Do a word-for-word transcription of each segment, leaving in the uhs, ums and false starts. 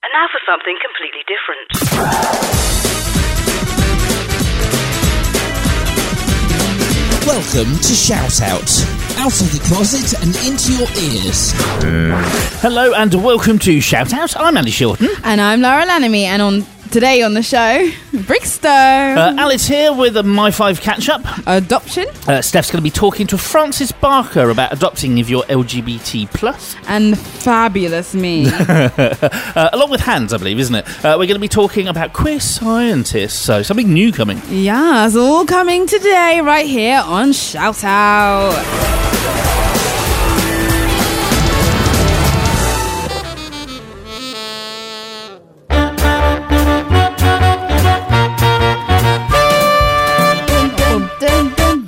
And now for something completely different. Welcome to ShoutOut. Out of the closet and into your ears. Hello and welcome to Shout Out. I'm Ally Shorten. And I'm Laura Lanamy. And on today on the show, Brigstowe. Uh, Ali's here with a My Five catch-up. Adoption. Uh, Steph's going to be talking to Francis Barker about adopting if you're L G B T plus. And fabulous me. uh, along with Hans, I believe, isn't it? Uh, we're going to be talking about queer scientists, so something new coming. Yeah, it's all coming today right here on Shout Out.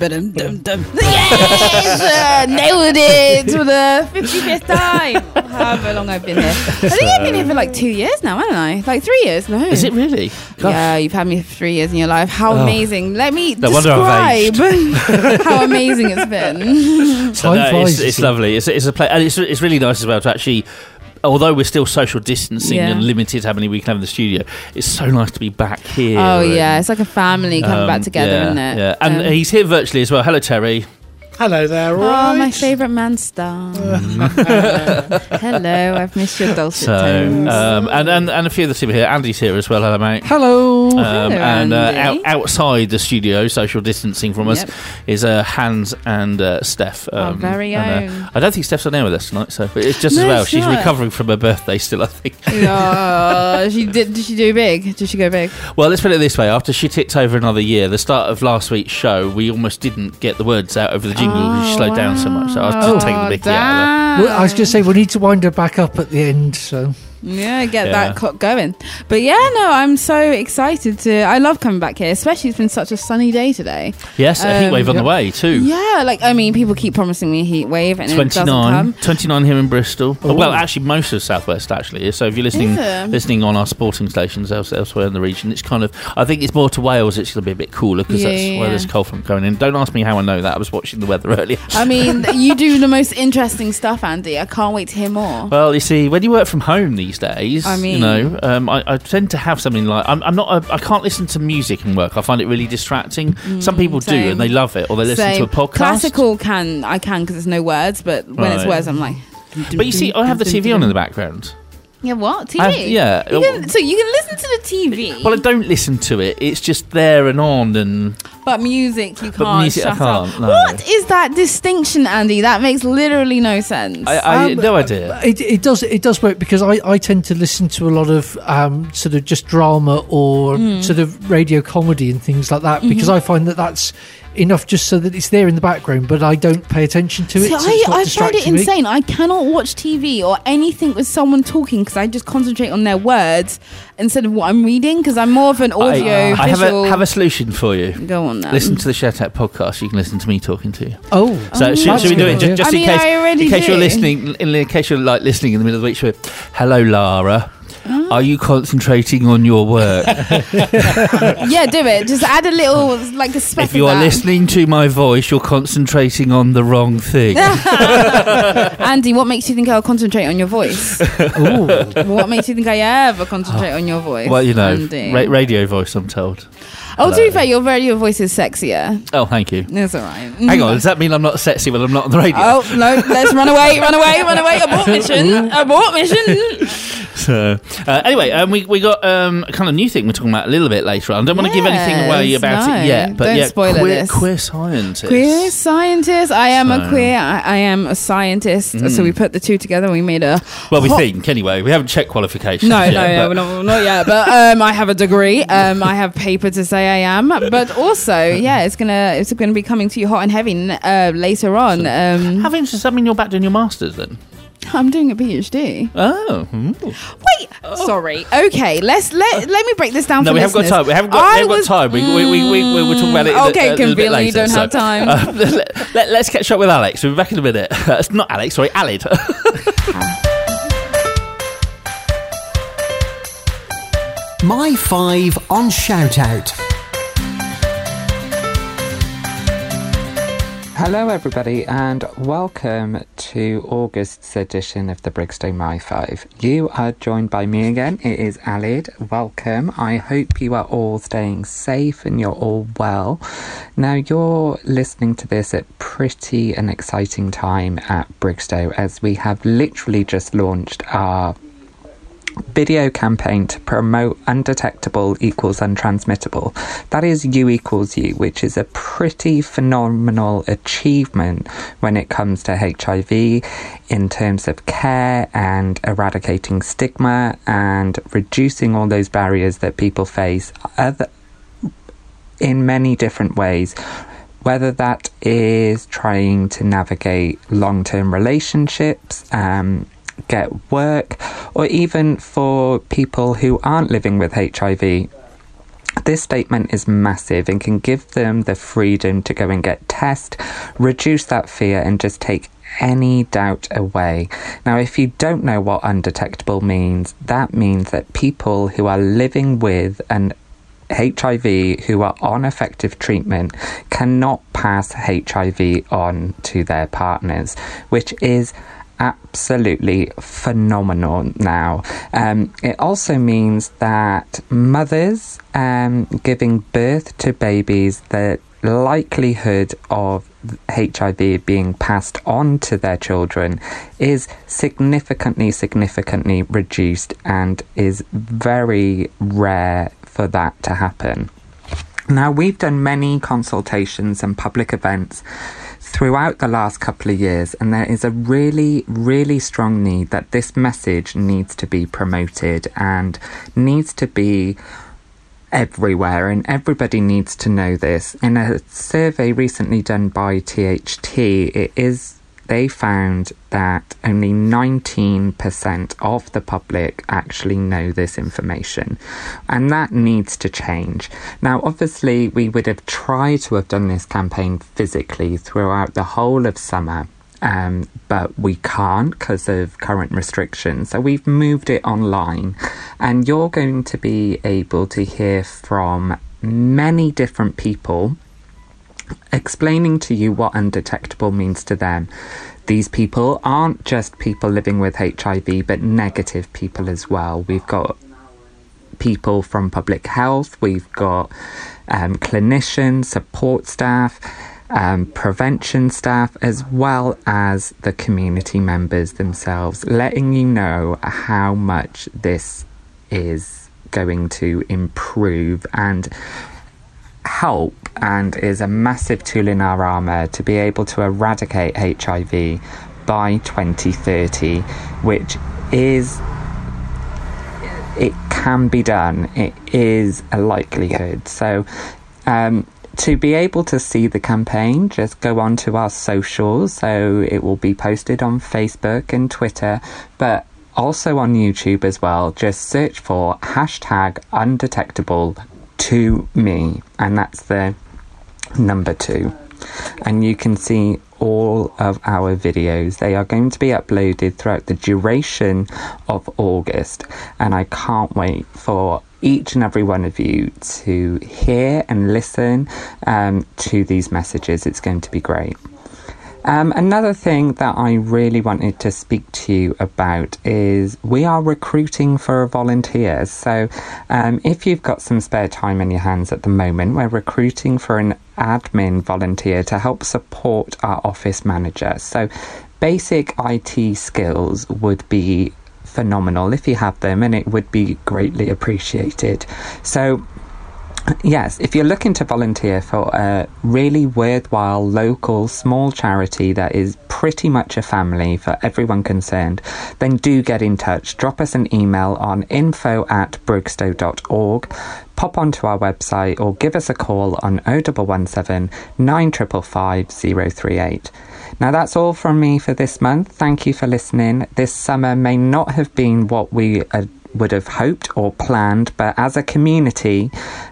Dum, dum, dum. Yes! Nailed it for the fifty-fifth time. However long I've been here. I think I've been here for like two years now, haven't I? Like three years, no. Is it really? Gosh. Yeah, you've had me for three years in your life. How oh. amazing. Let me no describe how amazing it's been. So no, it's, it's lovely. It's, it's a play, and it's, it's really nice as well to actually... Although we're still social distancing yeah. and limited how many we can have in the studio, it's so nice to be back here. Oh, and, yeah. It's like a family coming um, back together, yeah, isn't it? Yeah. And um, he's here virtually as well. Hello, Terry. Hello there, all oh, right? Oh, my favourite man star. Hello, I've missed your dulcet so, tones. Um, and, and, and a few of the team are here. Andy's here as well, hello, mate. Hello. Um, hello, and uh, out, outside the studio, social distancing from yep. us, is uh, Hans and uh, Steph. Um, Our very and, own. Uh, I don't think Steph's on air with us tonight, so it's just no, as well. She's not. recovering from her birthday still, I think. oh, she did, did she do big? Did she go big? Well, let's put it this way. After she ticked over another year, the start of last week's show, we almost didn't get the words out over the jingle. Oh, she slowed wow. down so much. So I was just oh, taking the mickey out of her. Well, I was going to say, we need to wind her back up at the end, so... Yeah, get yeah. that clock going. But yeah, no, I'm so excited to... I love coming back here, especially it's been such a sunny day today. Yes, um, a heat wave on the way too. Yeah, like, I mean, people keep promising me a heat wave and twenty-nine, it doesn't come. twenty-nine here in Bristol. Oh, well, actually, most of South West, actually. So if you're listening yeah. listening on our sporting stations else, elsewhere in the region, it's kind of... I think it's more to Wales, it's going to be a bit cooler because yeah, that's yeah. where there's cold from going in. Don't ask me how I know that. I was watching the weather earlier. I mean, you do the most interesting stuff, Andy. I can't wait to hear more. Well, you see, when you work from home these days, I mean, you know, um, I, I tend to have something like I'm, I'm not. I, I can't listen to music and work. I find it really distracting. Mm, Some people same. do, and they love it, or they listen same. to a podcast. Classical can I can because there's no words, but when right. it's words, I'm like. But you see, I have the T V on in the background. Yeah, what? T V? Have, yeah. You can, so you can listen to the T V. Well, I don't listen to it. It's just there and on. and. But music, you can't. But music, shut I can't. No. What is that distinction, Andy? That makes literally no sense. I, I um, no idea. It, it does It does work because I, I tend to listen to a lot of um, sort of just drama or mm. sort of radio comedy and things like that because mm-hmm. I find that that's... enough just so that it's there in the background, but I don't pay attention to it. So I, I find it insane. I cannot watch T V or anything with someone talking because I just concentrate on their words instead of what I'm reading because I'm more of an audio. I, I have a, have a solution for you. Go on then. Listen to the Shoutout podcast. You can listen to me talking to you. Oh, so oh, should, should we do it just, just I mean, in case? I already in case do. you're listening, in case you're like listening in the middle of the week. Should we, hello, Lara. Oh. Are you concentrating on your work? Yeah, do it. Just add a little, like a speck. If you are listening to my voice, you're concentrating on the wrong thing. Andy, what makes you think I'll concentrate on your voice? Ooh. What makes you think I ever concentrate oh. on your voice? Well, you know, ra- radio voice, I'm told. Oh, hello. To be fair, your radio voice is sexier. Oh, thank you. That's all right. Hang on, does that mean I'm not sexy when I'm not on the radio? Oh, no, let's run away, run away, run away. Abort mission, abort mission. So, uh, anyway, um, we we got um, a kind of new thing we're talking about a little bit later on. I don't yes, want to give anything away about no, it yet, but don't yeah, spoil queer, this. queer scientist. Queer scientist. I am so. a queer. I, I am a scientist. Mm. So we put the two together. And we made a well. We hot... think anyway. We haven't checked qualifications. No, yet, no, but... no, not, not yet. But um, I have a degree. Um, I have paper to say I am. But also, yeah, it's gonna it's gonna be coming to you hot and heavy uh, later on. So, um, how interesting. I mean, you're back doing your masters then. I'm doing a PhD. Oh. Ooh. Wait. Oh. Sorry. Okay. Let's let let me break this down. No, for we listeners. haven't got time. We haven't got, we haven't was, got time. We we we we we we'll talk about it. Okay, a, a conveniently you don't so, have time. Uh, let, let, let's catch up with Alex. We'll be back in a minute. Uh, it's not Alex. Sorry, Alid. My Five on Shout Out. Hello everybody and welcome to August's edition of the Brigstowe My Five. You are joined by me again, it is Alid. Welcome, I hope you are all staying safe and you're all well. Now you're listening to this at pretty an exciting time at Brigstowe as we have literally just launched our video campaign to promote undetectable equals untransmittable. That is you equals you, which is a pretty phenomenal achievement when it comes to H I V in terms of care and eradicating stigma and reducing all those barriers that people face other, in many different ways. Whether that is trying to navigate long-term relationships, um, get work, or even for people who aren't living with H I V, this statement is massive and can give them the freedom to go and get test, reduce that fear and just take any doubt away. Now, if you don't know what undetectable means, that means that people who are living with an H I V who are on effective treatment cannot pass H I V on to their partners, which is absolutely phenomenal now. Um, it also means that mothers um, giving birth to babies, the likelihood of H I V being passed on to their children is significantly, significantly reduced and is very rare for that to happen. Now, we've done many consultations and public events throughout the last couple of years, and there is a really, really strong need that this message needs to be promoted and needs to be everywhere, and everybody needs to know this. In a survey recently done by T H T, it is they found that only nineteen percent of the public actually know this information, and that needs to change. Now, obviously, we would have tried to have done this campaign physically throughout the whole of summer, um, but we can't because of current restrictions. So we've moved it online, and you're going to be able to hear from many different people explaining to you what undetectable means to them. These people aren't just people living with H I V, but negative people as well. We've got people from public health, we've got um, clinicians, support staff, um, prevention staff, as well as the community members themselves, letting you know how much this is going to improve and help, and is a massive tool in our armour to be able to eradicate H I V by twenty thirty, which is, it can be done, it is a likelihood. So um, to be able to see the campaign, just go on to our socials, so it will be posted on Facebook and Twitter, but also on YouTube as well. Just search for hashtag undetectable to me, and that's the number two, and you can see all of our videos. They are going to be uploaded throughout the duration of August, and I can't wait for each and every one of you to hear and listen um, to these messages. It's going to be great. Um, another thing that I really wanted to speak to you about is we are recruiting for volunteers. So um, if you've got some spare time in your hands at the moment, we're recruiting for an admin volunteer to help support our office manager. So basic I T skills would be phenomenal if you have them, and it would be greatly appreciated. So yes, if you're looking to volunteer for a really worthwhile local small charity that is pretty much a family for everyone concerned, then do get in touch. Drop us an email on info at brigstowe dot org, pop onto our website, or give us a call on oh double one seven nine five five five oh three eight. Now, that's all from me for this month. Thank you for listening. This summer may not have been what we are would have hoped or planned, but as a community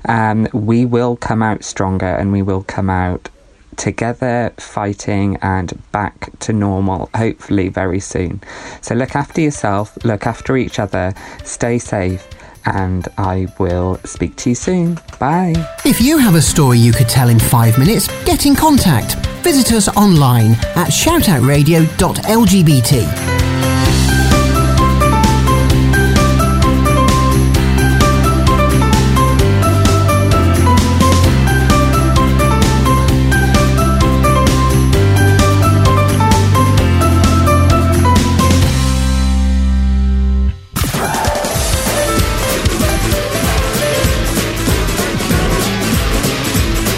um, we will come out stronger, and we will come out together fighting and back to normal hopefully very soon. So look after yourself, look after each other, stay safe, and I will speak to you soon. Bye. If you have a story you could tell in five minutes, get in contact. Visit us online at shout out radio dot l g b t.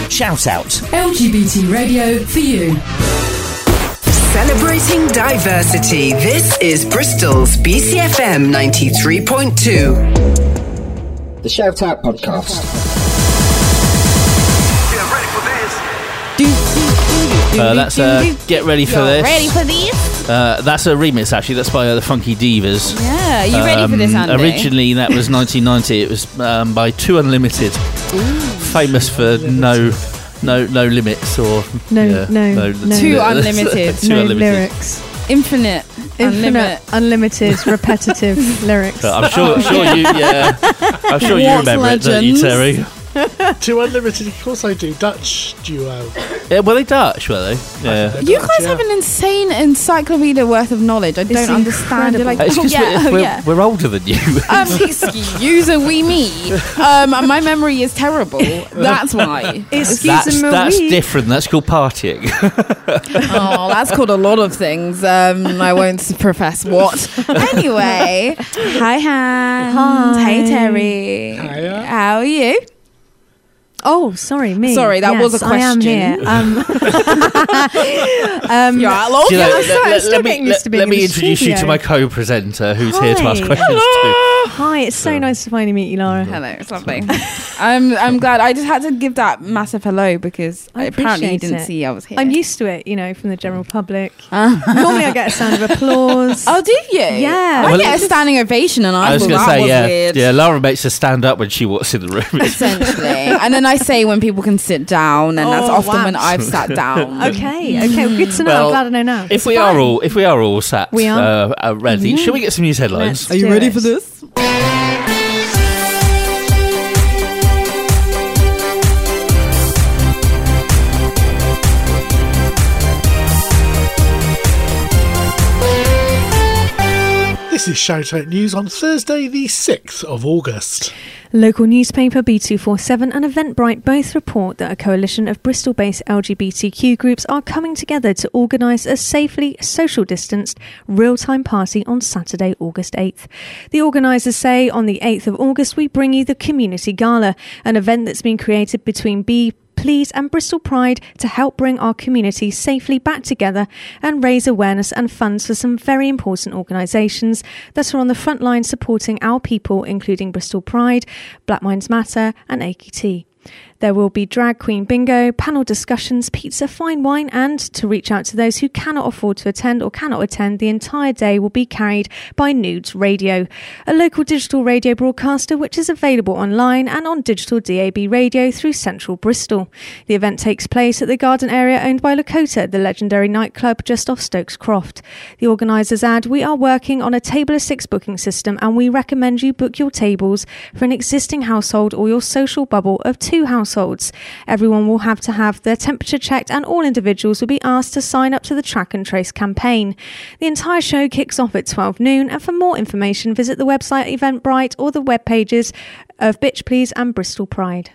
Shout Out. L G B T radio for you. Celebrating diversity. This is Bristol's B C F M ninety-three point two. The Shout Out podcast. Get ready for this. Uh, that's a Get Ready for You're This. Ready for this? Uh, that's a remix, actually. That's by uh, the Funky Divas. Yeah, are you um, ready for this, Andy? Originally, that was nineteen ninety. It was um, by Two Unlimited. Ooh. Famous for no, no, no limits or no, yeah, no, no, no, too unlimited, too no unlimited. lyrics, infinite, infinite, unlimited, unlimited repetitive lyrics. But I'm sure, oh, sure yeah. you, yeah, I'm sure what you remember legends. It, don't you, Terry? Two Unlimited, of course I do. Dutch duo. Yeah, were they Dutch? Were they? Yeah. You Dutch, guys yeah. have an insane encyclopedia worth of knowledge. I it's don't understand. You're like, it's oh, yeah, we're, oh, yeah. we're older than you. Um, excuse we me. Um, my memory is terrible. That's why. Excuse that's, me. That's different. That's called partying. Oh, that's called a lot of things. Um, I won't profess what. Anyway, hi, Hans. Hi. Hey, Terry. Hiya. How are you? Oh, sorry, me. Sorry, that yes, was a question. Um, You're out long. Let me introduce studio. you to my co-presenter who's Hi. here to ask questions Hello. too. Hi, it's so, so nice to finally meet you, Laura. Hello, it's lovely. I'm I'm glad. I just had to give that massive hello because I apparently you didn't it. see I was here. I'm used to it, you know, from the general public. Normally I get a sound of applause. Oh, do you? Yeah. Well, I get a standing ovation and I was going to say, yeah, weird. yeah, Laura makes us stand up when she walks in the room. Essentially. And then I I say when people can sit down, and oh, that's often wow. when I've sat down. okay, okay, well, good to know. Well, I'm glad I know now. If it's we fun. are all, if we are all sat, we are uh, ready. Yeah. Shall we get some news headlines? Let's are you ready it. for this? This is Shout Out News on Thursday, the sixth of August. Local newspaper B two forty-seven and Eventbrite both report that a coalition of Bristol-based L G B T Q groups are coming together to organise a safely, social-distanced, real-time party on Saturday, August eighth. The organisers say on the eighth of August we bring you the Community Gala, an event that's been created between B Please and Bristol Pride to help bring our community safely back together and raise awareness and funds for some very important organisations that are on the front line supporting our people, including Bristol Pride, Black Minds Matter and A K T. There will be drag queen bingo, panel discussions, pizza, fine wine, and to reach out to those who cannot afford to attend or cannot attend, the entire day will be carried by Nudes Radio, a local digital radio broadcaster which is available online and on digital D A B radio through central Bristol. The event takes place at the garden area owned by Lakota, the legendary nightclub just off Stokes Croft. The organisers add, we are working on a table of six booking system and we recommend you book your tables for an existing household or your social bubble of two households. Everyone will have to have their temperature checked and all individuals will be asked to sign up to the Track and Trace campaign. The entire show kicks off at twelve noon, and for more information visit the website Eventbrite or the web pages of Bitch Please and Bristol Pride.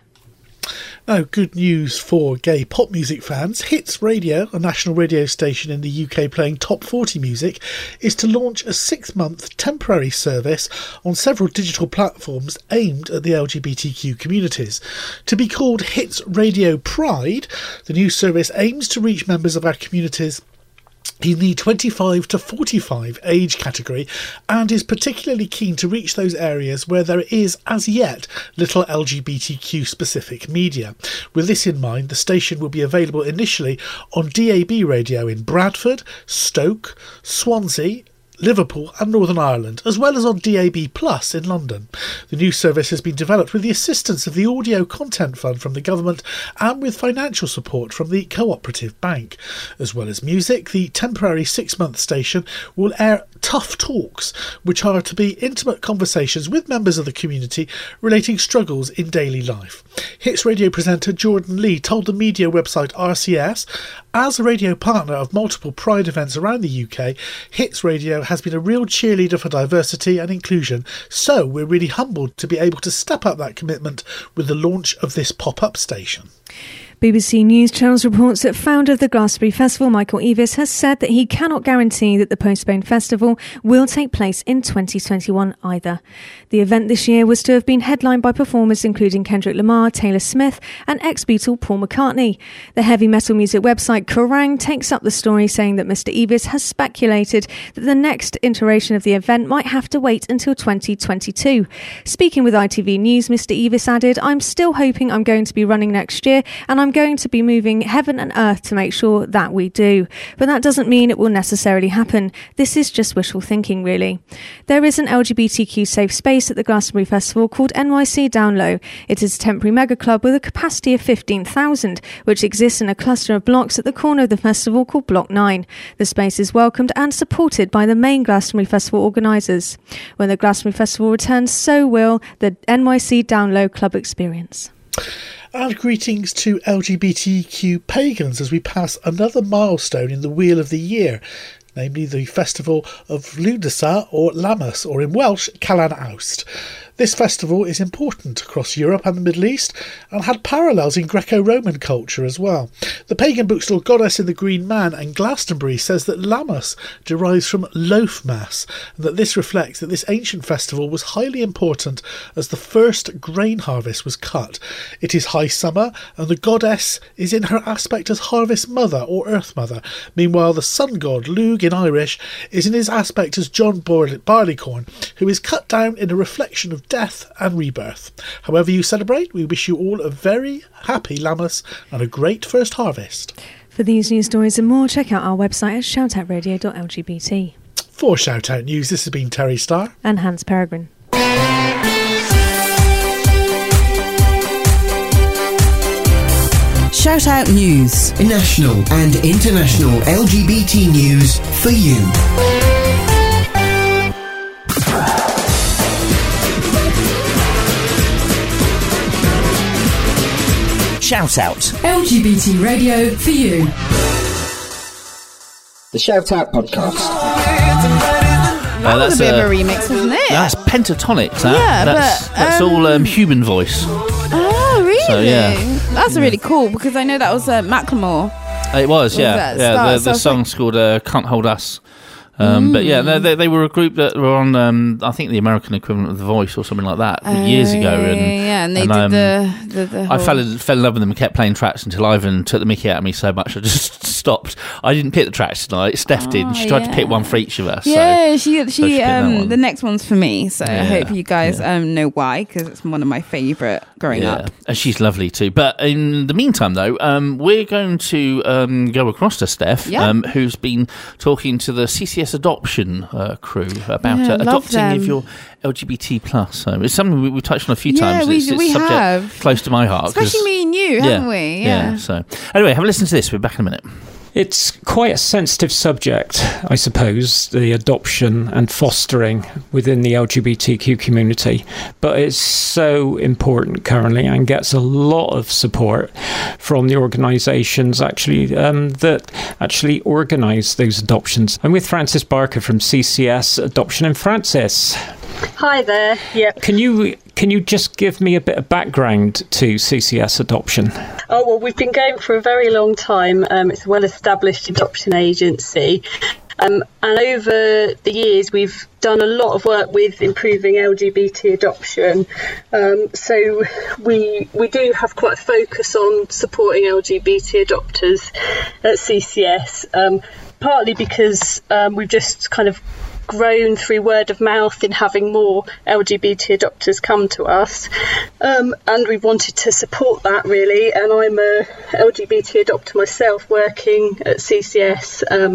Now, good news for gay pop music fans. Hits Radio, a national radio station in the U K playing top forty music, is to launch a six-month temporary service on several digital platforms aimed at the L G B T Q communities. To be called Hits Radio Pride, the new service aims to reach members of our communities in the twenty-five to forty-five age category and is particularly keen to reach those areas where there is as yet little L G B T Q specific media. With this in mind, the station will be available initially on D A B radio in Bradford, Stoke, Swansea, Liverpool and Northern Ireland, as well as on D A B Plus in London. The new service has been developed with the assistance of the Audio Content Fund from the government and with financial support from the Co-operative Bank. As well as music, the temporary six-month station will air Tough Talks, which are to be intimate conversations with members of the community relating struggles in daily life. Hits Radio presenter Jordan Lee told the media website R C S As a radio partner of multiple Pride events around the U K, Hits Radio has been a real cheerleader for diversity and inclusion, so we're really humbled to be able to step up that commitment with the launch of this pop-up station. B B C News Channel's reports that founder of the Glastonbury Festival, Michael Eavis, has said that he cannot guarantee that the postponed festival will take place in twenty twenty-one either. The event this year was to have been headlined by performers including Kendrick Lamar, Taylor Smith and ex-Beatle Paul McCartney. The heavy metal music website Kerrang! Takes up the story, saying that Mr Eavis has speculated that the next iteration of the event might have to wait until twenty twenty-two. Speaking with I T V News, Mr Eavis added, "I'm still hoping I'm going to be running next year and I'm I'm going to be moving heaven and earth to make sure that we do. But that doesn't mean it will necessarily happen. This is just wishful thinking, really." There is an L G B T Q safe space at the Glastonbury Festival called N Y C Downlow. It is a temporary mega club with a capacity of fifteen thousand, which exists in a cluster of blocks at the corner of the festival called Block nine. The space is welcomed and supported by the main Glastonbury Festival organisers. When the Glastonbury Festival returns, so will the N Y C Downlow club experience. And greetings to L G B T Q pagans as we pass another milestone in the wheel of the year, namely the festival of Ludasa or Lammas, or in Welsh, Calan Awst. This festival is important across Europe and the Middle East and had parallels in Greco-Roman culture as well. The pagan bookstore Goddess in the Green Man and Glastonbury says that Lammas derives from loaf mass and that this reflects that this ancient festival was highly important as the first grain harvest was cut. It is high summer and the goddess is in her aspect as harvest mother or earth mother. Meanwhile, the sun god Lugh in Irish is in his aspect as John Barleycorn, who is cut down in a reflection of death and rebirth. However you celebrate, we wish you all a very happy Lammas and a great first harvest. For these news stories and more, check out our website at shout out radio dot l g b t. For Shoutout News, this has been Terry Starr and Hans Peregrine. Shoutout News, national and international L G B T news for you. Shoutout, L G B T radio for you. The Shoutout podcast. Uh, that's a bit of a remix, isn't it? That's pentatonic. That. Yeah, that's, but, um, that's all um, human voice. Oh, really? So, yeah. That's yeah. really cool because I know that was uh, Macklemore. It was, yeah. Was yeah, yeah the, the song's like... called uh, "Can't Hold Us." Um, mm. But yeah, they, they were a group that were on, um, I think, the American equivalent of The Voice or something like that uh, years ago. And, yeah, and they and, um, did the. the, the whole... I fell in, fell in love with them and kept playing tracks until Ivan took the mickey out of me so much I just stopped. I didn't pick the tracks tonight. Steph oh, did. She tried yeah. to pick one for each of us. Yeah, so, she. she, so she um, the next one's for me. So yeah, I hope you guys yeah. um, know why, because it's one of my favourite growing yeah. up. And she's lovely too. But in the meantime, though, um, we're going to um, go across to Steph, yeah. um, who's been talking to the C C S Adoption uh, crew about yeah, uh, adopting them. If you're L G B T plus. So it's something we, we touched on a few yeah, times. We, it's it's we subject have. Close to my heart, especially me and you, haven't yeah, we? Yeah. yeah. So anyway, have a listen to this. We're back in a minute. It's quite a sensitive subject, I suppose, the adoption and fostering within the L G B T Q community, but it's so important currently and gets a lot of support from the organisations actually um, that actually organise those adoptions. I'm with Francis Barker from C C S Adoption. And Francis. Hi there. Yeah. Can you can you just give me a bit of background to C C S Adoption? Oh well, we've been going for a very long time. Um, it's a well-established adoption agency, um, and over the years we've done a lot of work with improving L G B T adoption. Um, so we we do have quite a focus on supporting L G B T adopters at C C S, um, partly because um, we've just kind of grown through word of mouth in having more L G B T adopters come to us, um, and we wanted to support that really. And I'm a L G B T adopter myself working at C C S, um,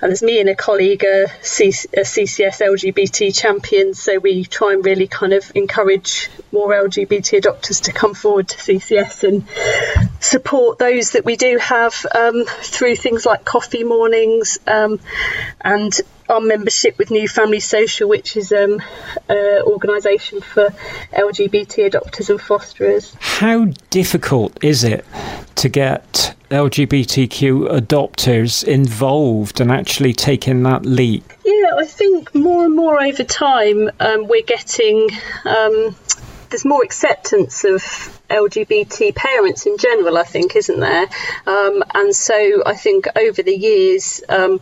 and there's me and a colleague are C C S L G B T champions, so we try and really kind of encourage more L G B T adopters to come forward to C C S and support those that we do have um, through things like coffee mornings um, and our membership with New Family Social, which is um, an organisation for L G B T adopters and fosterers. How difficult is it to get L G B T Q adopters involved and actually taking that leap? Yeah, I think more and more over time um, we're getting... Um, there's more acceptance of L G B T parents in general, I think, isn't there? Um, and so I think over the years, um,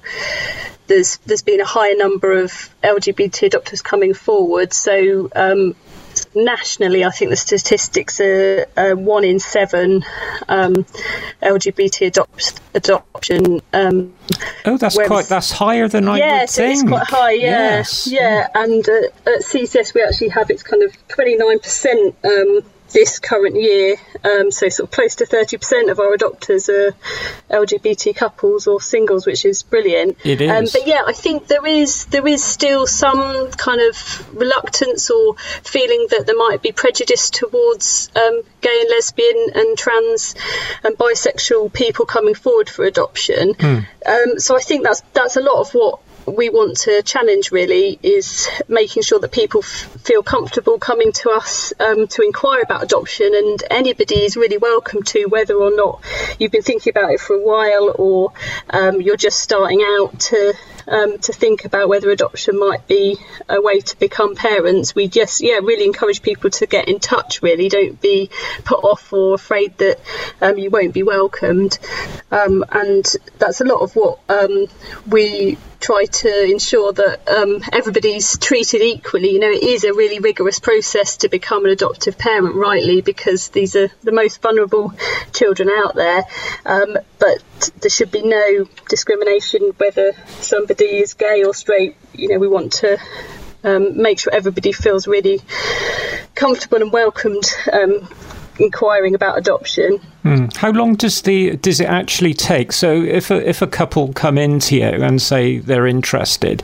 there's there's been a higher number of L G B T adopters coming forward. So um, nationally, I think the statistics are, are one in seven um, L G B T adopt, adoption. Um, oh, that's whereas, quite that's higher than I yeah, would so think. Yeah, it's quite high. Yeah, yes. yeah. And uh, at C C S, we actually have it's kind of twenty-nine percent um, this current year. Um, so sort of close to thirty percent of our adopters are L G B T couples or singles, which is brilliant. It is. Um, but yeah, I think there is there is still some kind of reluctance or feeling that there might be prejudice towards um, gay and lesbian and trans and bisexual people coming forward for adoption. Mm. Um, so I think that's that's a lot of what we want to challenge, really, is making sure that people f- feel comfortable coming to us um, to inquire about adoption, and anybody is really welcome to, whether or not you've been thinking about it for a while or um, you're just starting out to um, to think about whether adoption might be a way to become parents. We just, yeah, really encourage people to get in touch, really. Don't be put off or afraid that um, you won't be welcomed. Um, and that's a lot of what um, we try to ensure that um, everybody's treated equally. You know, it is a really rigorous process to become an adoptive parent, rightly, because these are the most vulnerable children out there. Um, but there should be no discrimination whether somebody is gay or straight. You know, we want to um, make sure everybody feels really comfortable and welcomed um, inquiring about adoption. Mm. How long does the does it actually take? So if a, if a couple come into you and say they're interested,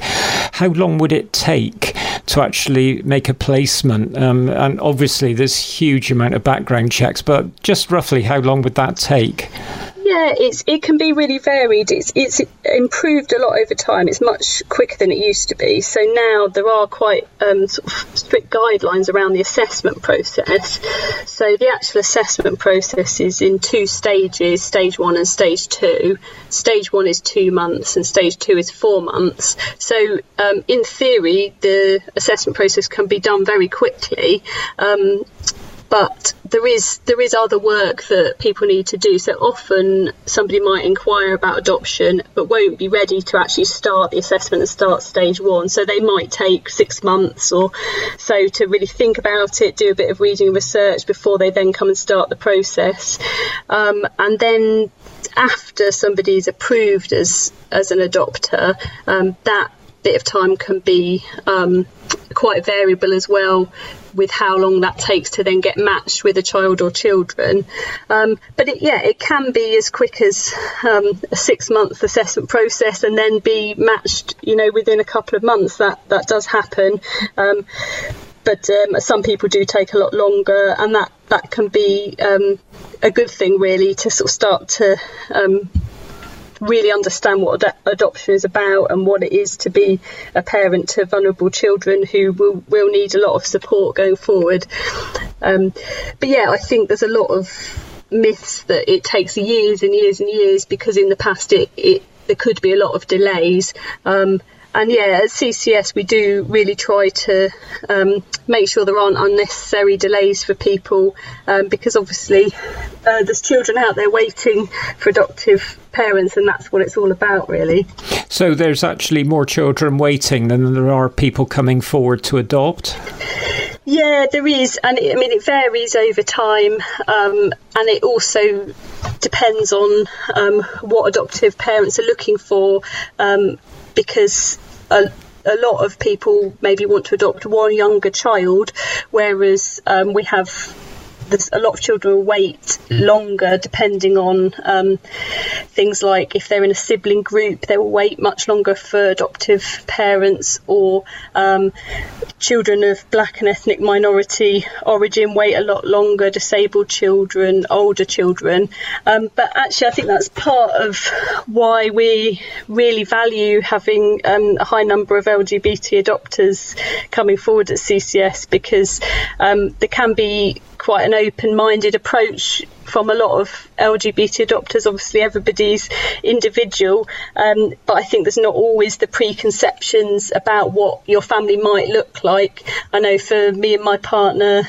how long would it take to actually make a placement? Um, and obviously there's huge amount of background checks, but just roughly how long would that take? Yeah, it's it can be really varied. It's it's improved a lot over time. It's much quicker than it used to be. So now there are quite um, sort of strict guidelines around the assessment process. So the actual assessment process is in two stages, stage one and stage two. Stage one is two months and stage two is four months. So um, in theory, the assessment process can be done very quickly. Um, But there is there is other work that people need to do. So often somebody might inquire about adoption but won't be ready to actually start the assessment and start stage one. So they might take six months or so to really think about it, do a bit of reading and research before they then come and start the process. Um, and then after somebody is approved as, as an adopter, um, that bit of time can be um, quite variable as well, with how long that takes to then get matched with a child or children. Um, but it, yeah, it can be as quick as um, a six-month assessment process and then be matched, you know, within a couple of months. That, that does happen. Um, but um, some people do take a lot longer, and that, that can be um, a good thing, really, to sort of start to um, really understand what ad- adoption is about and what it is to be a parent to vulnerable children who will, will need a lot of support going forward. Um, but yeah, I think there's a lot of myths that it takes years and years and years, because in the past it, it there could be a lot of delays. Um, and yeah, at C C S we do really try to um, make sure there aren't unnecessary delays for people, um, because obviously uh, there's children out there waiting for adoptive parents, and that's what it's all about, really. So there's actually more children waiting than there are people coming forward to adopt? Yeah, there is, and it, I mean it varies over time, um, and it also depends on um, what adoptive parents are looking for, um, because a, a lot of people maybe want to adopt one younger child, whereas um, we have there's a lot of children will wait longer, depending on um, things like if they're in a sibling group, they will wait much longer for adoptive parents, or um, children of black and ethnic minority origin wait a lot longer, disabled children, older children. Um, but actually, I think that's part of why we really value having um, a high number of L G B T adopters coming forward at C C S, because um, there can be quite an open-minded approach from a lot of L G B T adopters. Obviously everybody's individual, um, but I think there's not always the preconceptions about what your family might look like. I know for me and my partner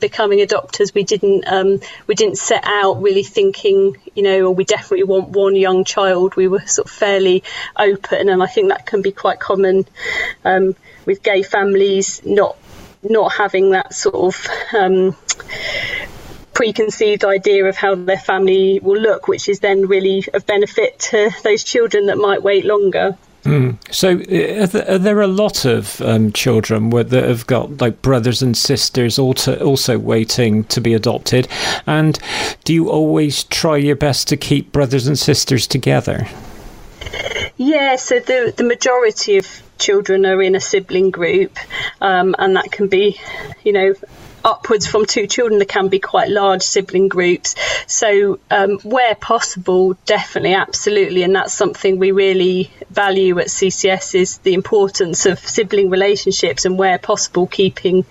becoming adopters, we didn't um, we didn't set out really thinking, you know, or we definitely want one young child. We were sort of fairly open, and I think that can be quite common um, with gay families not not having that sort of um, preconceived idea of how their family will look, which is then really of benefit to those children that might wait longer. Mm. So are there, are there a lot of um, children that have got like brothers and sisters also, also waiting to be adopted? And do you always try your best to keep brothers and sisters together? Yeah, so the the majority of children are in a sibling group, um, and that can be, you know, upwards from two children. There can be quite large sibling groups. So um, where possible, definitely, absolutely. And that's something we really value at C C S, is the importance of sibling relationships, and where possible keeping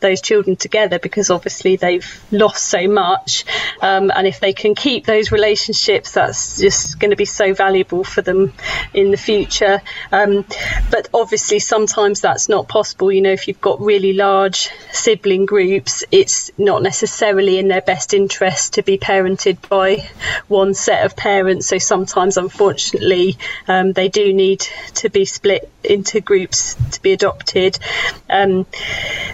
those children together, because obviously they've lost so much. Um, and if they can keep those relationships, that's just going to be so valuable for them in the future. Um, but obviously sometimes that's not possible. You know, if you've got really large sibling groups, it's not necessarily in their best interest to be parented by one set of parents. So sometimes, unfortunately, um, they do need to be split into groups to be adopted. Um,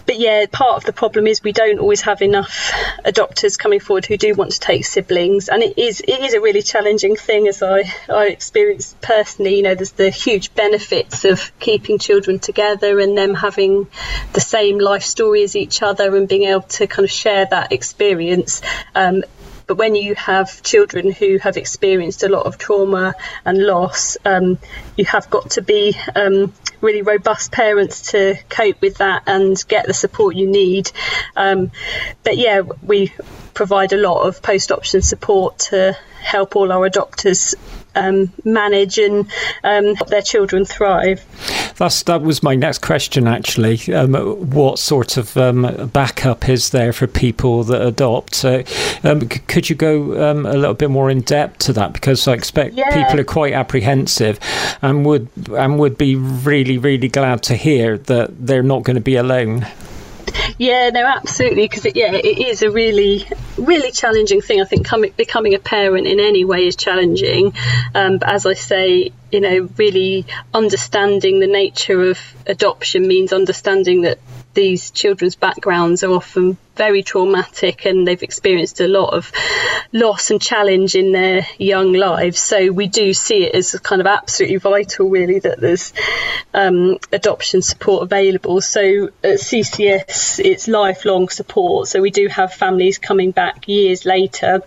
but yeah, part of the problem is we don't always have enough adopters coming forward who do want to take siblings. And it is it is a really challenging thing, as I, I experienced personally. You know, there's the huge benefits of keeping children together and them having the same life story as each other and being able to kind of share that experience. Um, but when you have children who have experienced a lot of trauma and loss, um, you have got to be um, really robust parents to cope with that and get the support you need. Um, but yeah, we provide a lot of post-adoption support to help all our adopters Um, manage and um, help their children thrive. That's, that was my next question, actually. Um, what sort of um, backup is there for people that adopt? Uh, um, c- could you go um, a little bit more in depth to that? Because I expect yeah. people are quite apprehensive and would and would be really, really glad to hear that they're not going to be alone. Yeah, no, absolutely, because it, yeah, it is a really, really challenging thing. I think coming, becoming a parent in any way is challenging. Um, but as I say, you know, really understanding the nature of adoption means understanding that these children's backgrounds are often very traumatic and they've experienced a lot of loss and challenge in their young lives. So we do see it as kind of absolutely vital, really, that there's um, adoption support available. So at C C S, it's lifelong support. So we do have families coming back years later.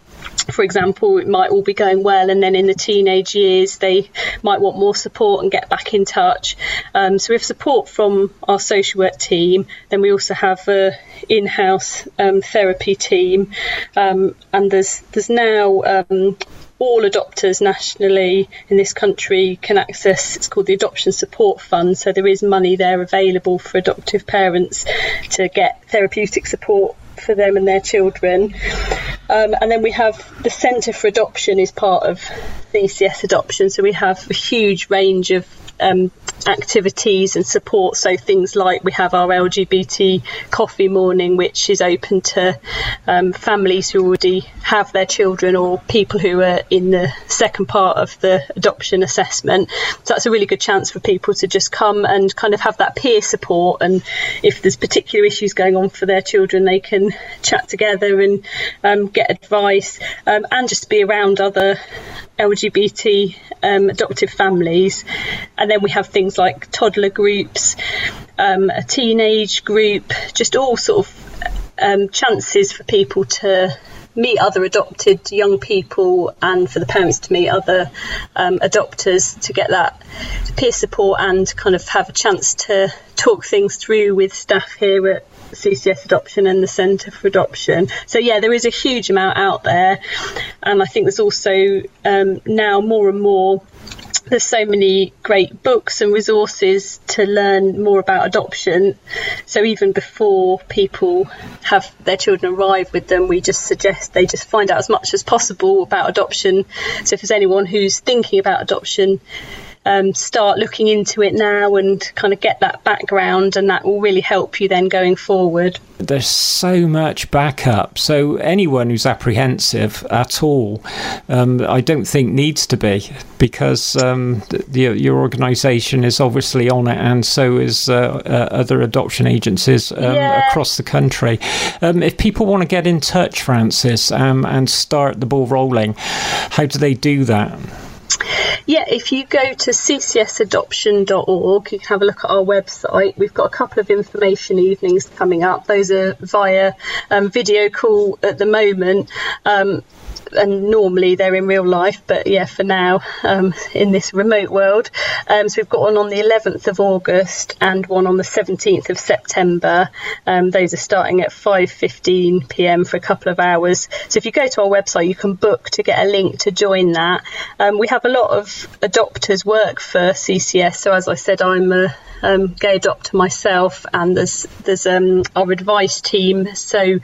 For example, it might all be going well, and then in the teenage years they might want more support and get back in touch. Um, so we have support from our social work team. Then we also have an in-house um, therapy team, um, and there's there's now um, all adopters nationally in this country can access, it's called the Adoption Support Fund. So there is money there available for adoptive parents to get therapeutic support for them and their children. Um, and then we have the Centre for Adoption is part of C C S Adoption, so we have a huge range of um, activities and support. So things like we have our L G B T coffee morning, which is open to um, families who already have their children or people who are in the second part of the adoption assessment. So that's a really good chance for people to just come and kind of have that peer support, and if there's particular issues going on for their children, they can chat together and um, get advice, um, and just be around other L G B T um, adoptive families. And then we have things like toddler groups, um, a teenage group, just all sort of um, chances for people to meet other adopted young people and for the parents to meet other um, adopters, to get that peer support and kind of have a chance to talk things through with staff here at C C S Adoption and the Centre for Adoption. So yeah, there is a huge amount out there, and I think there's also um, now more and more, there's so many great books and resources to learn more about adoption. So even before people have their children arrive with them, we just suggest they just find out as much as possible about adoption. So if there's anyone who's thinking about adoption, Um, start looking into it now and kind of get that background, and that will really help you then going forward. There's so much backup, so anyone who's apprehensive at all, um, I don't think needs to be, because um, the, your organisation is obviously on it, and so is uh, uh, other adoption agencies um, yeah. across the country. Um, if people want to get in touch, Francis, um, and start the ball rolling, how do they do that? Yeah, if you go to c c s adoption dot org, you can have a look at our website. We've got a couple of information evenings coming up. Those are via um, video call at the moment. Um, and normally they're in real life, but yeah, for now um, in this remote world. Um, so we've got one on the eleventh of August and one on the seventeenth of September. Um, those are starting at five fifteen p m for a couple of hours. So if you go to our website, you can book to get a link to join that. Um, we have a lot of adopters work for C C S. So as I said, I'm a um, gay adopter myself, and there's there's um, our advice team. So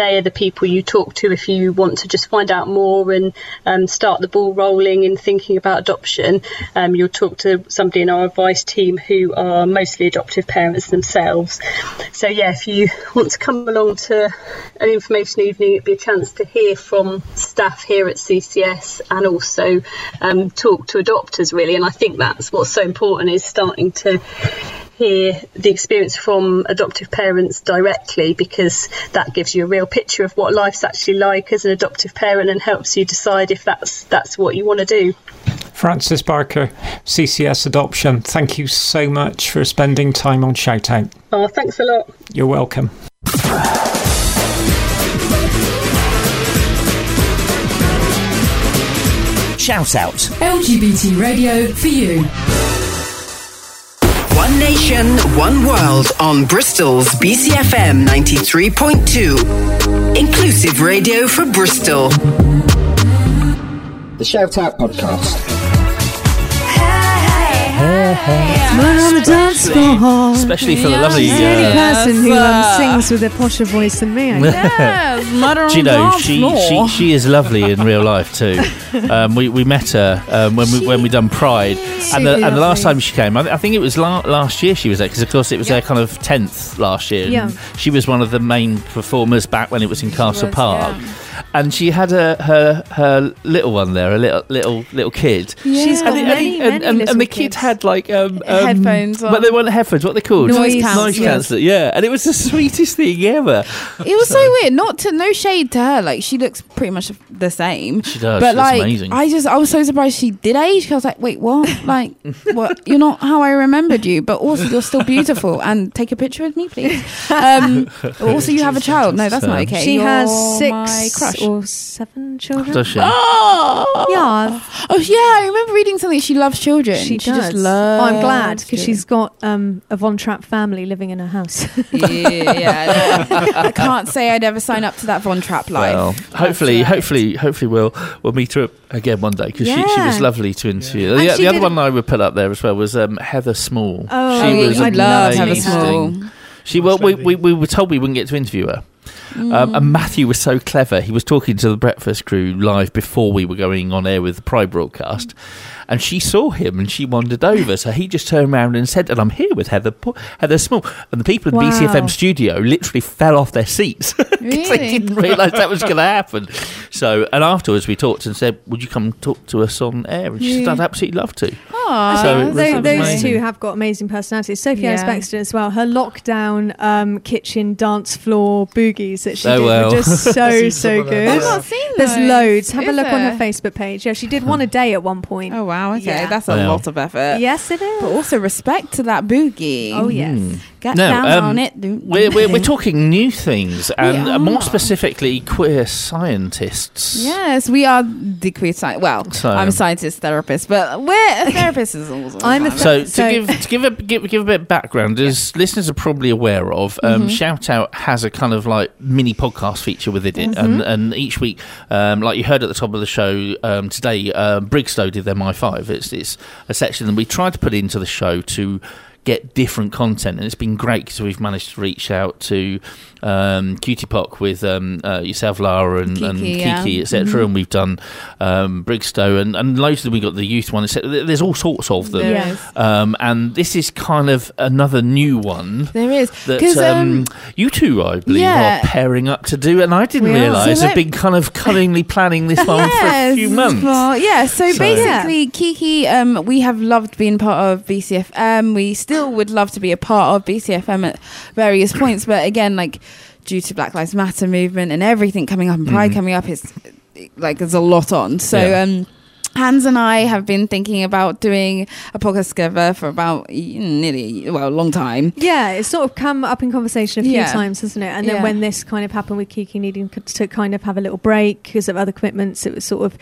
they are the people you talk to if you want to just find out more and um, start the ball rolling in thinking about adoption. Um, you'll talk to somebody in our advice team who are mostly adoptive parents themselves. So yeah, if you want to come along to an information evening, it'd be a chance to hear from staff here at C C S and also um, talk to adopters really. And I think that's what's so important, is starting to hear the experience from adoptive parents directly, because that gives you a real picture of what life's actually like as an adoptive parent and helps you decide if that's that's what you want to do. Francis Barker, C C S Adoption, thank you so much for spending time on ShoutOut. Oh, thanks a lot. You're welcome. ShoutOut, L G B T radio for you. One Nation, One World on Bristol's B C F M ninety-three point two. Inclusive radio for Bristol. The Shout Out Podcast. Hey, hey, hey. Yeah. On the dance floor. Especially for the yeah, lovely... Uh, the only person who um, sings with a posher voice than me, I think. Yeah, mother on the dance floor. Do you know, she, she, she is lovely in real life too. Um, we, we met her um, when she, we when we done Pride, and the, and the last time she came, I, th- I think it was la- last year she was there, because of course it was yeah. their kind of tenth last year. Yeah. She was one of the main performers back when it was in Castle was, Park, yeah. and she had her, her her little one there, a little little little kid. Yeah. She's got and, many, and, many, and, many and, and the kid kids. had like um, um, headphones. Well, they weren't headphones. What are they called? Noise cancelling. Yes. Yeah, and it was the sweetest thing ever. It was so, so weird. Not to no shade to her. Like, she looks pretty much the same. She does. But she like. Amazing. I just I was so surprised she did age. I was like, wait, what? Like, what? You're not how I remembered you, but also you're still beautiful. And take a picture with me, please. Um, also, you have a child. No, that's not okay. She you're has six or seven children. Does she? Oh, yeah. Oh, yeah. I remember reading something. She loves children. She, she does. Just loves. Oh, I'm glad, because she's got um, a Von Trapp family living in her house. yeah. I can't say I'd ever sign up to that Von Trapp life. Well, hopefully, hopefully, hopefully, we'll we'll meet her again one day, because yeah. she, she was lovely to interview. Yeah. The, the other one I would put up there as well was um, Heather Small. Oh, she was I love Heather Small. She well, we, we we were told we wouldn't get to interview her. Mm. Um, and Matthew was so clever. He was talking to the breakfast crew live before we were going on air with the Pride broadcast, and she saw him and she wandered over. So he just turned around and said, "And I'm here with Heather Heather Small." And the people in wow. the B C F M studio literally fell off their seats because really? they didn't realise that was going to happen. So, and afterwards we talked and said, "Would you come talk to us on air?" And she yeah. said, "I'd absolutely love to." Oh. are. So those, those two have got amazing personalities. Sophie yeah. Alice Baxter as well. Her lockdown um, kitchen dance floor boogies that she so did well. were just so, so good. I've not seen those. There's loads. Have Is a look there? on her Facebook page. Yeah, she did one a day at one point. Oh, wow. Okay, yeah. that's a wow. lot of effort. Yes, it is. But also respect to that boogie. Oh, yes. Mm. Get no, down um, on it. We're, we're, we're talking new things and more specifically queer scientists. Yes, we are the queer scientists. Well, so. I'm a scientist therapist, but we're a therapist. is also I'm a so, so to, give, to give, a, give, give a bit of background, as yeah. listeners are probably aware of, um, mm-hmm. ShoutOut has a kind of like mini podcast feature within it. Mm-hmm. And, and each week, um, like you heard at the top of the show um, today, uh, Brigstowe did their My Five. It's, it's a section that we tried to put into the show to get different content, and it's been great because we've managed to reach out to um, Cutie Pock with um, uh, yourself, Lara, and Kiki, and Kiki yeah. et cetera. Mm-hmm. And we've done um, Brigstowe and, and loads of them. We got the youth one, et cetera. There's all sorts of them. Yes. Um, and this is kind of another new one. There is. That um, um, you two, I believe, yeah. are pairing up to do, and I didn't realise so have been kind of cunningly planning this one yes. for a few months. Well, yeah, so, so basically, yeah. Kiki, um, we have loved being part of B C F M. We still would love to be a part of B C F M at various points, but again, like due to Black Lives Matter movement and everything coming up and Pride mm. coming up, it's like there's a lot on. So yeah. um Hans and I have been thinking about doing a podcast together for about nearly, well, a long time. Yeah, it's sort of come up in conversation a few yeah. times, hasn't it? And then yeah. when this kind of happened with Kiki needing to kind of have a little break because of other commitments, it was sort of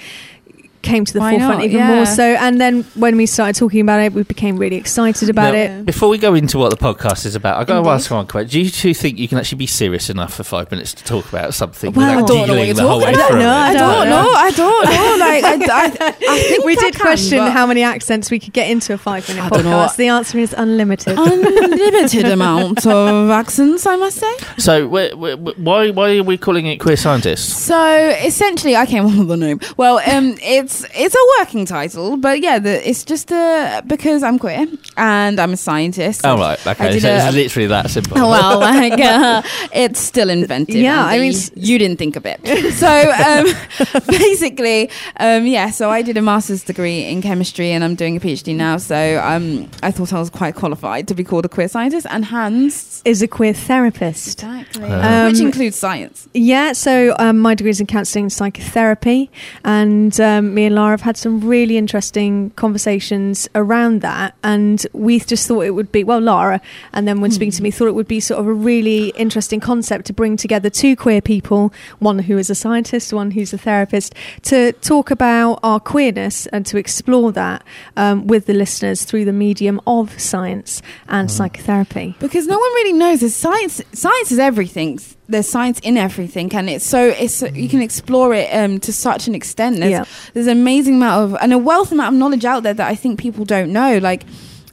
came to the Why forefront not? even yeah. more so. And then when we started talking about it, we became really excited about now, it. Before we go into what the podcast is about, I've got to ask one question. Do you two think you can actually be serious enough for five minutes to talk about something well, without dealing the whole way through? No, I don't know. I don't know. Like, I, I, I think we did can, question how many accents we could get into a five-minute podcast. Know. The answer is unlimited. Unlimited amount of accents, I must say. So we're, we're, why why are we calling it Queer Scientists? So essentially, I came up with the name. Well, um, it's It's, it's a working title, but yeah, the, it's just uh, because I'm queer and I'm a scientist. Oh, right. Okay. So a, it's literally that simple. Well, like, uh, it's still inventive. Yeah. Andy. I mean, you didn't think of it. So um, basically, um, yeah, so I did a master's degree in chemistry and I'm doing a PhD now. So um, I thought I was quite qualified to be called a queer scientist. And Hans is a queer therapist. Exactly. Uh, um, which includes science. Yeah. So um, my degree is in counselling and psychotherapy. And um, me and Lara have had some really interesting conversations around that, and we just thought it would be, well, Lara and then when mm. speaking to me, thought it would be sort of a really interesting concept to bring together two queer people, one who is a scientist, one who's a therapist, to talk about our queerness and to explore that um, with the listeners through the medium of science and mm. psychotherapy. Because no one really knows this. Science, science is everything. There's science in everything, and it's so it's you can explore it um, to such an extent. There's, yeah. there's an amazing amount of and a wealth amount of knowledge out there that I think people don't know, like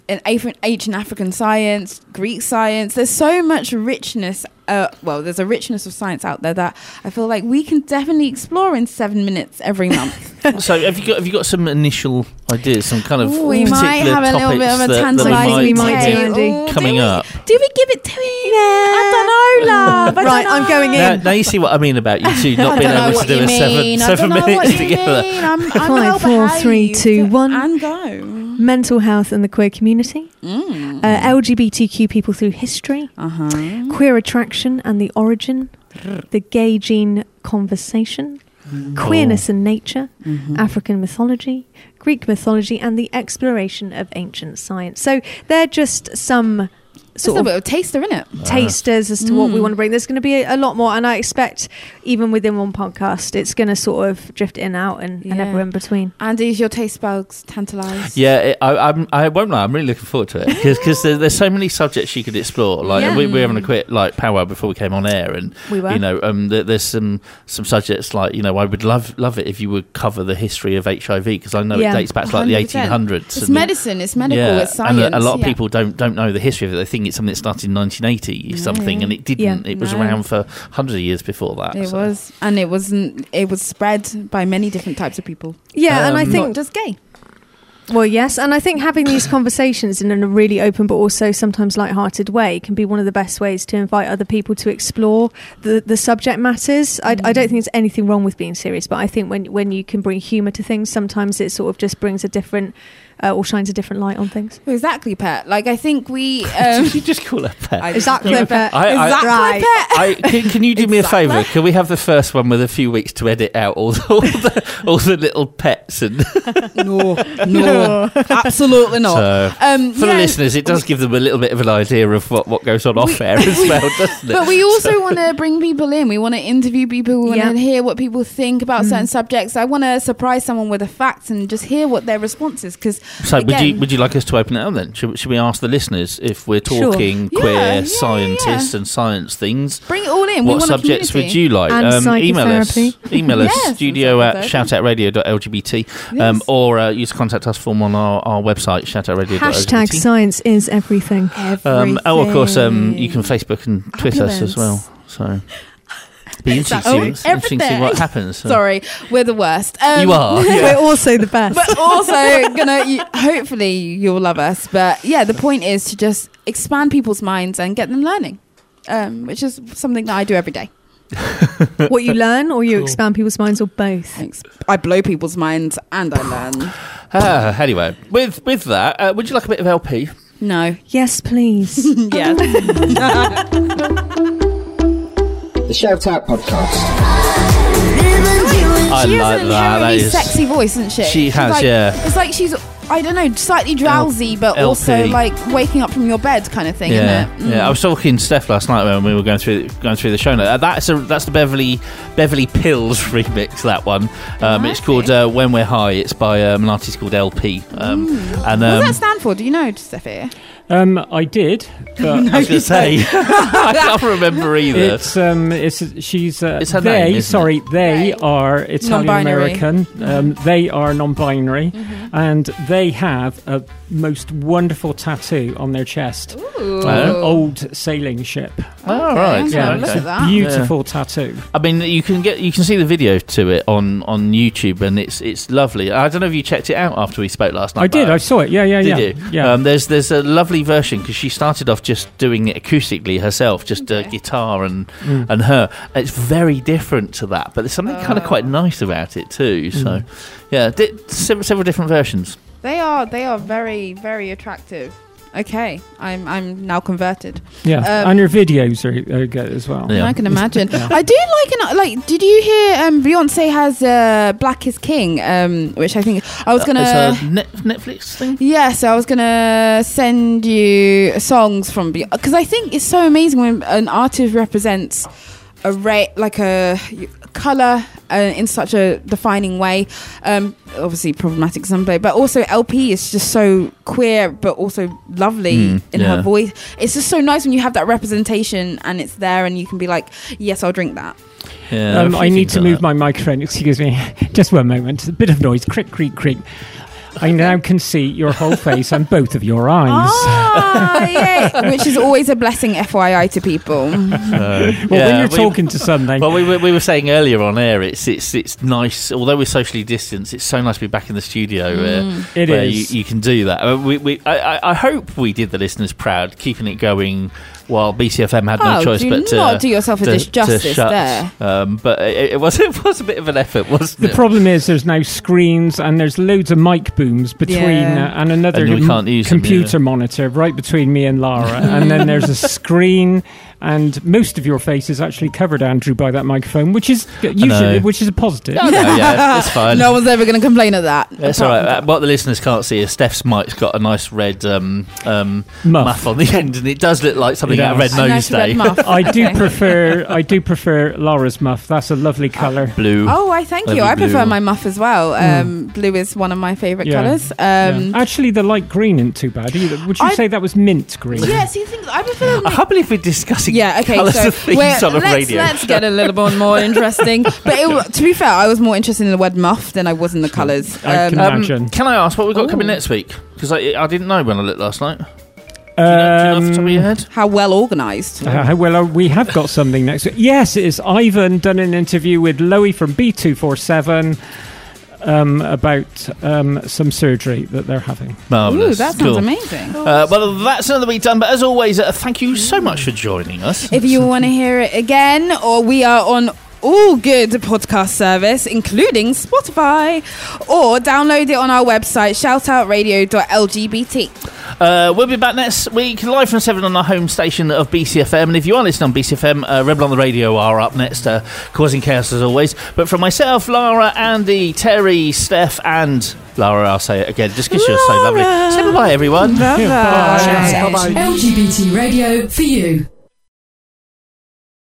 in ancient African science, Greek science. There's so much richness. Uh, well, there's a richness of science out there that I feel like we can definitely explore in seven minutes every month. So have you got have you got some initial ideas, some kind of Ooh, we particular might have a little bit of a tantalising might coming up? Do we give it to him? Yeah. I don't know, love. I right, don't know. I'm going in. Now, now you see what I mean about you two not being able to do a seven, seven minutes together. I'm, I'm Five, four, three, two, one, and go. Mental health and the queer community. Mm. Uh, L G B T Q people through history. Uh-huh. Queer attraction and the origin. The gay gene conversation. Mm. Queerness and nature, mm-hmm. African mythology, Greek mythology, and the exploration of ancient science. So they're just some sort of, a bit of taster, isn't it? Tasters as to mm. what we want to bring. There's going to be a, a lot more, and I expect even within one podcast, it's going to sort of drift in, out, and, yeah. and everywhere in between. Andy, is your taste bugs tantalised? Yeah, it, I, I'm, I won't lie. I'm really looking forward to it because there, there's so many subjects you could explore. Like yeah. we, we were having a quick like powwow before we came on air, and we were. You know, um, there, there's some some subjects like you know, I would love love it if you would cover the history of H I V because I know yeah. it dates back to like one hundred percent. The eighteen hundreds. It's and medicine. It's medical. Yeah, it's science. And a, a lot of yeah. people don't don't know the history of it. They think it's something that started in nineteen eighty no. something, and it didn't. Yeah, it was no. around for hundreds of years before that. It so. was, and it wasn't. It was spread by many different types of people. Yeah, um, and I think not just gay. Well, yes, and I think having these conversations in a really open but also sometimes light-hearted way can be one of the best ways to invite other people to explore the, the subject matters. I, mm. I don't think there's anything wrong with being serious, but I think when when you can bring humour to things, sometimes it sort of just brings a different uh, all shines a different light on things. Exactly, Pet. Like, I think we... Um, did you just call her Pet? Exactly, Pet. Exactly, right. Pet. I, can, can you do me exactly. a favour? Can we have the first one with a few weeks to edit out all the, all the, all the little pets? And no, no, no, absolutely not. So, um, for yeah, the listeners, it does we, give them a little bit of an idea of what, what goes on we, off air as well, doesn't it? But we also so. want to bring people in. We want to interview people. We want to yeah. hear what people think about mm. certain subjects. I want to surprise someone with a fact and just hear what their response is, because... So Again. would you would you like us to open it up then? Should, should we ask the listeners if we're talking sure. queer yeah, yeah, scientists yeah. and science things? Bring it all in. What we want subjects would you like? And um, email us. Email us yes, studio at shout out radio dot l g b t yes. um, or uh, use the contact us form on our, our website, shout out radio dot l g b t. Hashtag science is everything. everything. Um, oh, of course, um, you can Facebook and Twitter Opulence. us as well. So... Be interesting, oh, interesting to see what happens. So. Sorry, we're the worst. Um, you are. Yeah. We're also the best. We're also going to, you, hopefully you'll love us. But yeah, the point is to just expand people's minds and get them learning, um, which is something that I do every day. What you learn, or you cool. expand people's minds, or both? I blow people's minds and I learn. Uh, anyway, with, with that, uh, would you like a bit of L P? No. Yes, please. yeah. The Shout Out podcast. I she like has that. A really that sexy is, voice, isn't she? She has, like, yeah. It's like she's, I don't know, slightly drowsy, but L P. Also like waking up from your bed kind of thing. Yeah, isn't it? Mm. yeah. I was talking to Steph last night when we were going through going through the show. Note. That's a that's the Beverly Beverly Pills remix. That one. Um, it's called uh, When We're High. It's by um, an artist called L P. Um, mm. and um, what does that stand for? Do you know, Steph? Um, I did, but no, I was going to say I can't remember either. It's um, it's she's uh, it's her they name, sorry it? they are Italian American. Mm-hmm. Um, they are non-binary, mm-hmm. and they have a most wonderful tattoo on their chest, Ooh. an old sailing ship. Oh okay. right, yeah, okay. It's a beautiful yeah. tattoo. I mean, you can get you can see the video to it on, on YouTube, and it's it's lovely. I don't know if you checked it out after we spoke last night. I did. I saw it. Yeah, yeah, did yeah. Did you? Yeah. Um, there's there's a lovely. version, because she started off just doing it acoustically herself, just okay. uh, guitar and mm. and her. It's very different to that, but there's something uh, kind of quite nice about it too. Mm. So, yeah, di- several different versions. They are they are very very attractive. Okay, I'm I'm now converted. Yeah, um, and her videos are, are good as well. Yeah. I can imagine. yeah. I do like an like. Did you hear? Um, Beyonce has uh, Black is King, um, which I think I was gonna uh, net- Netflix thing. Yeah, so I was gonna send you songs from Beyonce, because I think it's so amazing when an artist represents a ra- like a. colour uh, in such a defining way, um, obviously problematic someday, but also L P is just so queer but also lovely mm, in yeah. her voice. It's just so nice when you have that representation and it's there and you can be like, yes, I'll drink that. Yeah, um, I need to move that. my microphone, excuse me, just one moment, a bit of noise, creak, creak, creak. I now can see your whole face and both of your eyes. Ah, yeah. Which is always a blessing, F Y I, to people. So, well, yeah, when you're we, talking to something... Well, we were, we were saying earlier on air, it's it's it's nice, although we're socially distanced, it's so nice to be back in the studio where, mm, it where is. You, you can do that. I, mean, we, we, I, I hope we did the listeners proud, keeping it going while B C F M had oh, no choice but to... not do yourself a disjustice there. Um, but it, it, was, it was a bit of an effort, wasn't the it? The problem is there's now screens and there's loads of mic booths between yeah. uh, and another and m- computer them, yeah. monitor right between me and Lara, and then there's a screen, and most of your face is actually covered, Andrew, by that microphone, which is usually which is a positive. No, no, yeah, it's fine. No one's ever going to complain at that. That's all right. What the listeners can't see is Steph's mic's got a nice red um, um, muff. muff on the end, and it does look like something out of Red Nose Day. I do prefer I do prefer Lara's muff. That's a lovely colour. Blue. Oh, I thank you. I prefer my muff as well. Um, mm. Blue is one of my favourite. Yeah. colours. Um, yeah. Actually, the light green isn't too bad either. Would you I, say that was mint green? Yeah, see, things, I prefer... I can't believe we're discussing yeah, okay, colours so of things on a radio. Let's get a little bit more interesting. But it, to be fair, I was more interested in the word muff than I was in the colours. Um, I can imagine. Um, can I ask what we've got Ooh. coming next week? Because I, I didn't know when I looked last night. Do you know, do you know off the top of your head? How well organised. Uh, how well are, we have got something next week. Yes, it's Ivan done an interview with Loey from B two forty-seven. Um, about um, some surgery that they're having. Marvellous. Ooh, that sounds cool. amazing. Uh, well, that's another week done, but as always, uh, thank you so much for joining us. If you want to hear it again, or we are on all good podcast service, including Spotify, or download it on our website, shout out radio dot l g b t. Uh, we'll be back next week, live from seven on our home station of B C F M. And if you are listening on B C F M, uh, Rebel on the Radio are up next, uh, causing chaos as always. But from myself, Laura, Andy, Terry, Steph, and... Laura, I'll say it again, just because you're so lovely. Say bye-bye, everyone. Bye-bye. Bye-bye. L G B T radio for you.